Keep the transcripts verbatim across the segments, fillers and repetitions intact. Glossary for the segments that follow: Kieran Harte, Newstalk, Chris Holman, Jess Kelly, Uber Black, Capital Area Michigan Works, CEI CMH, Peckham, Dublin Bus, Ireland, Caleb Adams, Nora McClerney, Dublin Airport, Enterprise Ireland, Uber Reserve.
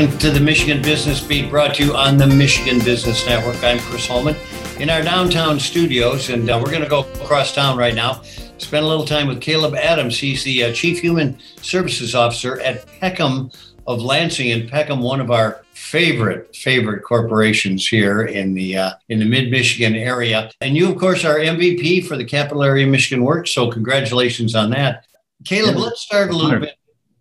Welcome to the Michigan Business Beat, brought to you on the Michigan Business Network. I'm Chris Holman in our downtown studios, and uh, we're going to go across town right now. Spend a little time with Caleb Adams. He's the uh, Chief Human Services Officer at Peckham of Lansing, and Peckham, one of our favorite, favorite corporations here in the uh, in the mid-Michigan area. And you, of course, are M V P for the Capital Area Michigan Works, so congratulations on that. Caleb, yeah. Let's start a little bit.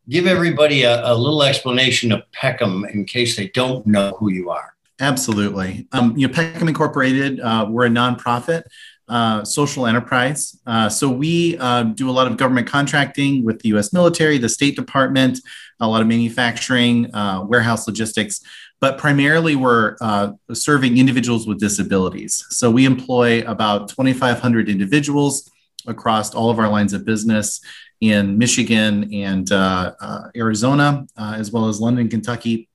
Give everybody a, a little explanation of Peckham in case they don't know who you are. Absolutely. Um, you know, Peckham Incorporated, uh, we're a nonprofit uh, social enterprise. Uh, so we uh, do a lot of government contracting with the U S military, the State Department, a lot of manufacturing, uh, warehouse logistics, but primarily we're uh, serving individuals with disabilities. So we employ about twenty-five hundred individuals across all of our lines of business in Michigan and uh, uh, Arizona, uh, as well as London, Kentucky.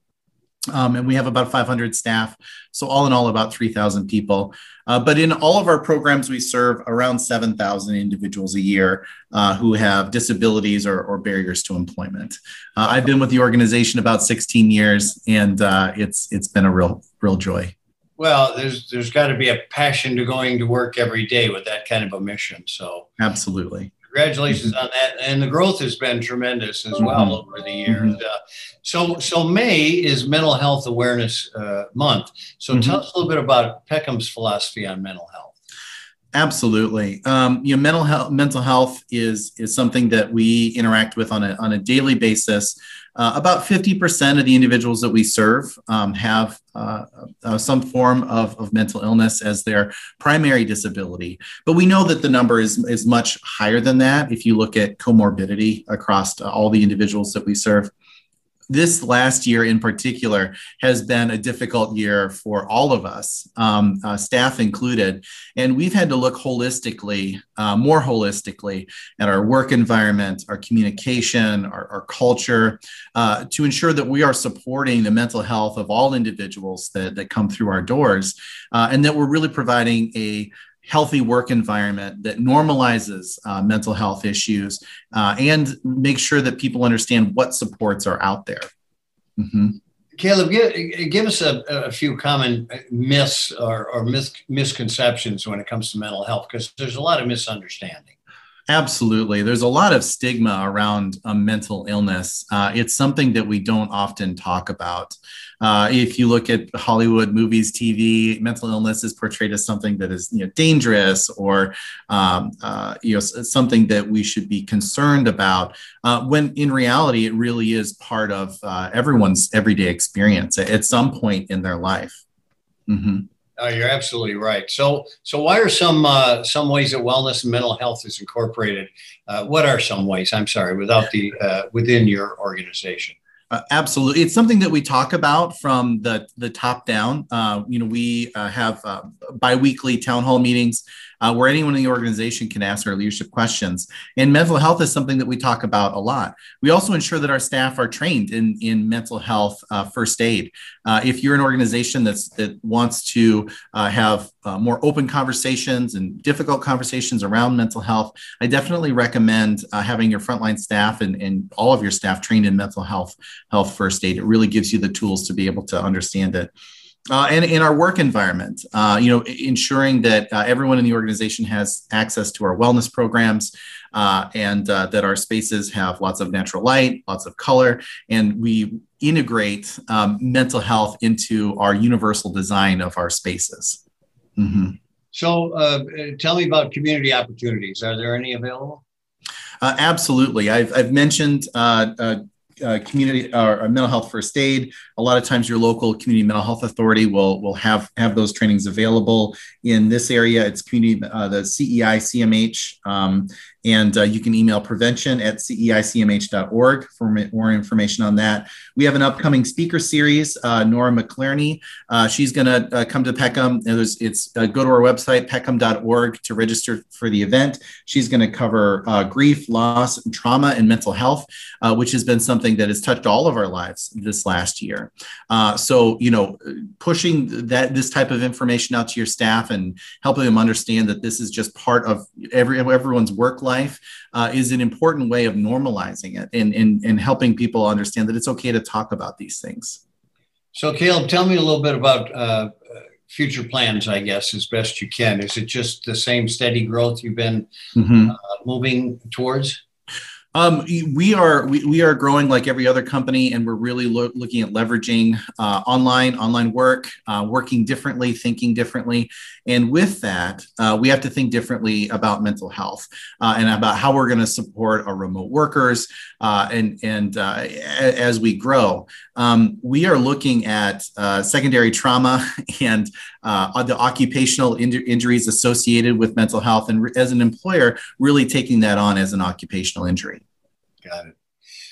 Um, and we have about five hundred staff. So all in all, about three thousand people. Uh, but in all of our programs, we serve around seven thousand individuals a year uh, who have disabilities or, or barriers to employment. Uh, I've been with the organization about sixteen years, and uh, it's it's been a real, real joy. Well, there's there's got to be a passion to going to work every day with that kind of a mission. So absolutely. Congratulations on that. And the growth has been tremendous as well mm-hmm. over the years. Uh, so so May is Mental Health Awareness uh, Month. So mm-hmm. tell us a little bit about Peckham's philosophy on mental health. Absolutely. Um, you know, mental health, mental health is, is something that we interact with on a, on a daily basis. Uh, about fifty percent of the individuals that we serve um, have uh, uh, some form of, of mental illness as their primary disability. But we know that the number is, is much higher than that if you look at comorbidity across all the individuals that we serve. This last year in particular has been a difficult year for all of us, um, uh, staff included, and we've had to look holistically, uh, more holistically at our work environment, our communication, our, our culture, uh, to ensure that we are supporting the mental health of all individuals that, that come through our doors, uh, and that we're really providing a healthy work environment that normalizes uh, mental health issues uh, and make sure that people understand what supports are out there. Mm-hmm. Caleb, give, give us a, a few common myths or, or mis- misconceptions when it comes to mental health, because there's a lot of misunderstanding. Absolutely. There's a lot of stigma around uh, mental illness. Uh, it's something that we don't often talk about. Uh, if you look at Hollywood movies, T V, mental illness is portrayed as something that is you know, dangerous or um, uh, you know, something that we should be concerned about, uh, when in reality, it really is part of uh, everyone's everyday experience at some point in their life. Mm-hmm. Oh, you're absolutely right. So, so why are some uh, some ways that wellness and mental health is incorporated? Uh, what are some ways? I'm sorry, without the uh, within your organization. Uh, absolutely, it's something that we talk about from the the top down. Uh, you know, we uh, have uh, biweekly town hall meetings uh, where anyone in the organization can ask our leadership questions. And mental health is something that we talk about a lot. We also ensure that our staff are trained in in mental health uh, first aid. Uh, if you're an organization that's that wants to uh, have uh, more open conversations and difficult conversations around mental health, I definitely recommend uh, having your frontline staff and and all of your staff trained in mental health. Health first aid. It really gives you the tools to be able to understand it. Uh, and in our work environment, uh, you know, ensuring that uh, everyone in the organization has access to our wellness programs uh, and uh, that our spaces have lots of natural light, lots of color, and we integrate um, mental health into our universal design of our spaces. Mm-hmm. So uh, tell me about community opportunities. Are there any available? Uh, absolutely. I've, I've mentioned uh, uh, Uh, community or uh, mental health first aid. A lot of times your local community mental health authority will will have have those trainings available. In this area, it's community uh, the C E I C M H, um, and uh, you can email prevention at C E I C M H dot org for more information on that. We have an upcoming speaker series, uh, Nora McClerney. Uh, she's going to uh, come to Peckham. It's uh, go to our website, peckham dot org, to register for the event. She's going to cover uh, grief, loss, and trauma, and mental health, uh, which has been something that has touched all of our lives this last year. Uh, so, you know, pushing that this type of information out to your staff and helping them understand that this is just part of every everyone's work life uh, is an important way of normalizing it and, and, and helping people understand that it's okay to talk about these things. So Caleb, tell me a little bit about uh, future plans, I guess, as best you can. Is it just the same steady growth you've been mm-hmm. uh, moving towards? Um, we are we, we are growing like every other company, and we're really lo- looking at leveraging uh, online, online work, uh, working differently, thinking differently. And with that, uh, we have to think differently about mental health uh, and about how we're going to support our remote workers uh, and, and uh, a- as we grow. Um, we are looking at uh, secondary trauma and uh, the occupational in- injuries associated with mental health, and re- as an employer, really taking that on as an occupational injury. Got it.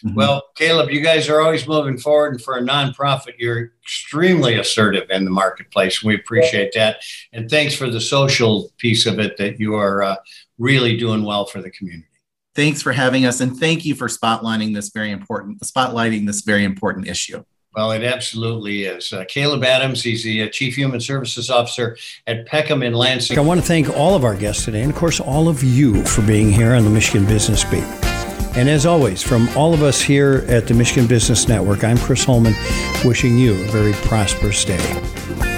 Mm-hmm. Well, Caleb, you guys are always moving forward, and for a nonprofit, you're extremely assertive in the marketplace. We appreciate that. And thanks for the social piece of it, that you are uh, really doing well for the community. Thanks for having us, and thank you for spotlighting this very important spotlighting this very important issue. Well, it absolutely is. Uh, Caleb Adams, he's the uh, Chief Human Services Officer at Peckham in Lansing. I want to thank all of our guests today, and of course, all of you for being here on the Michigan Business Beat. And as always, from all of us here at the Michigan Business Network, I'm Chris Holman, wishing you a very prosperous day.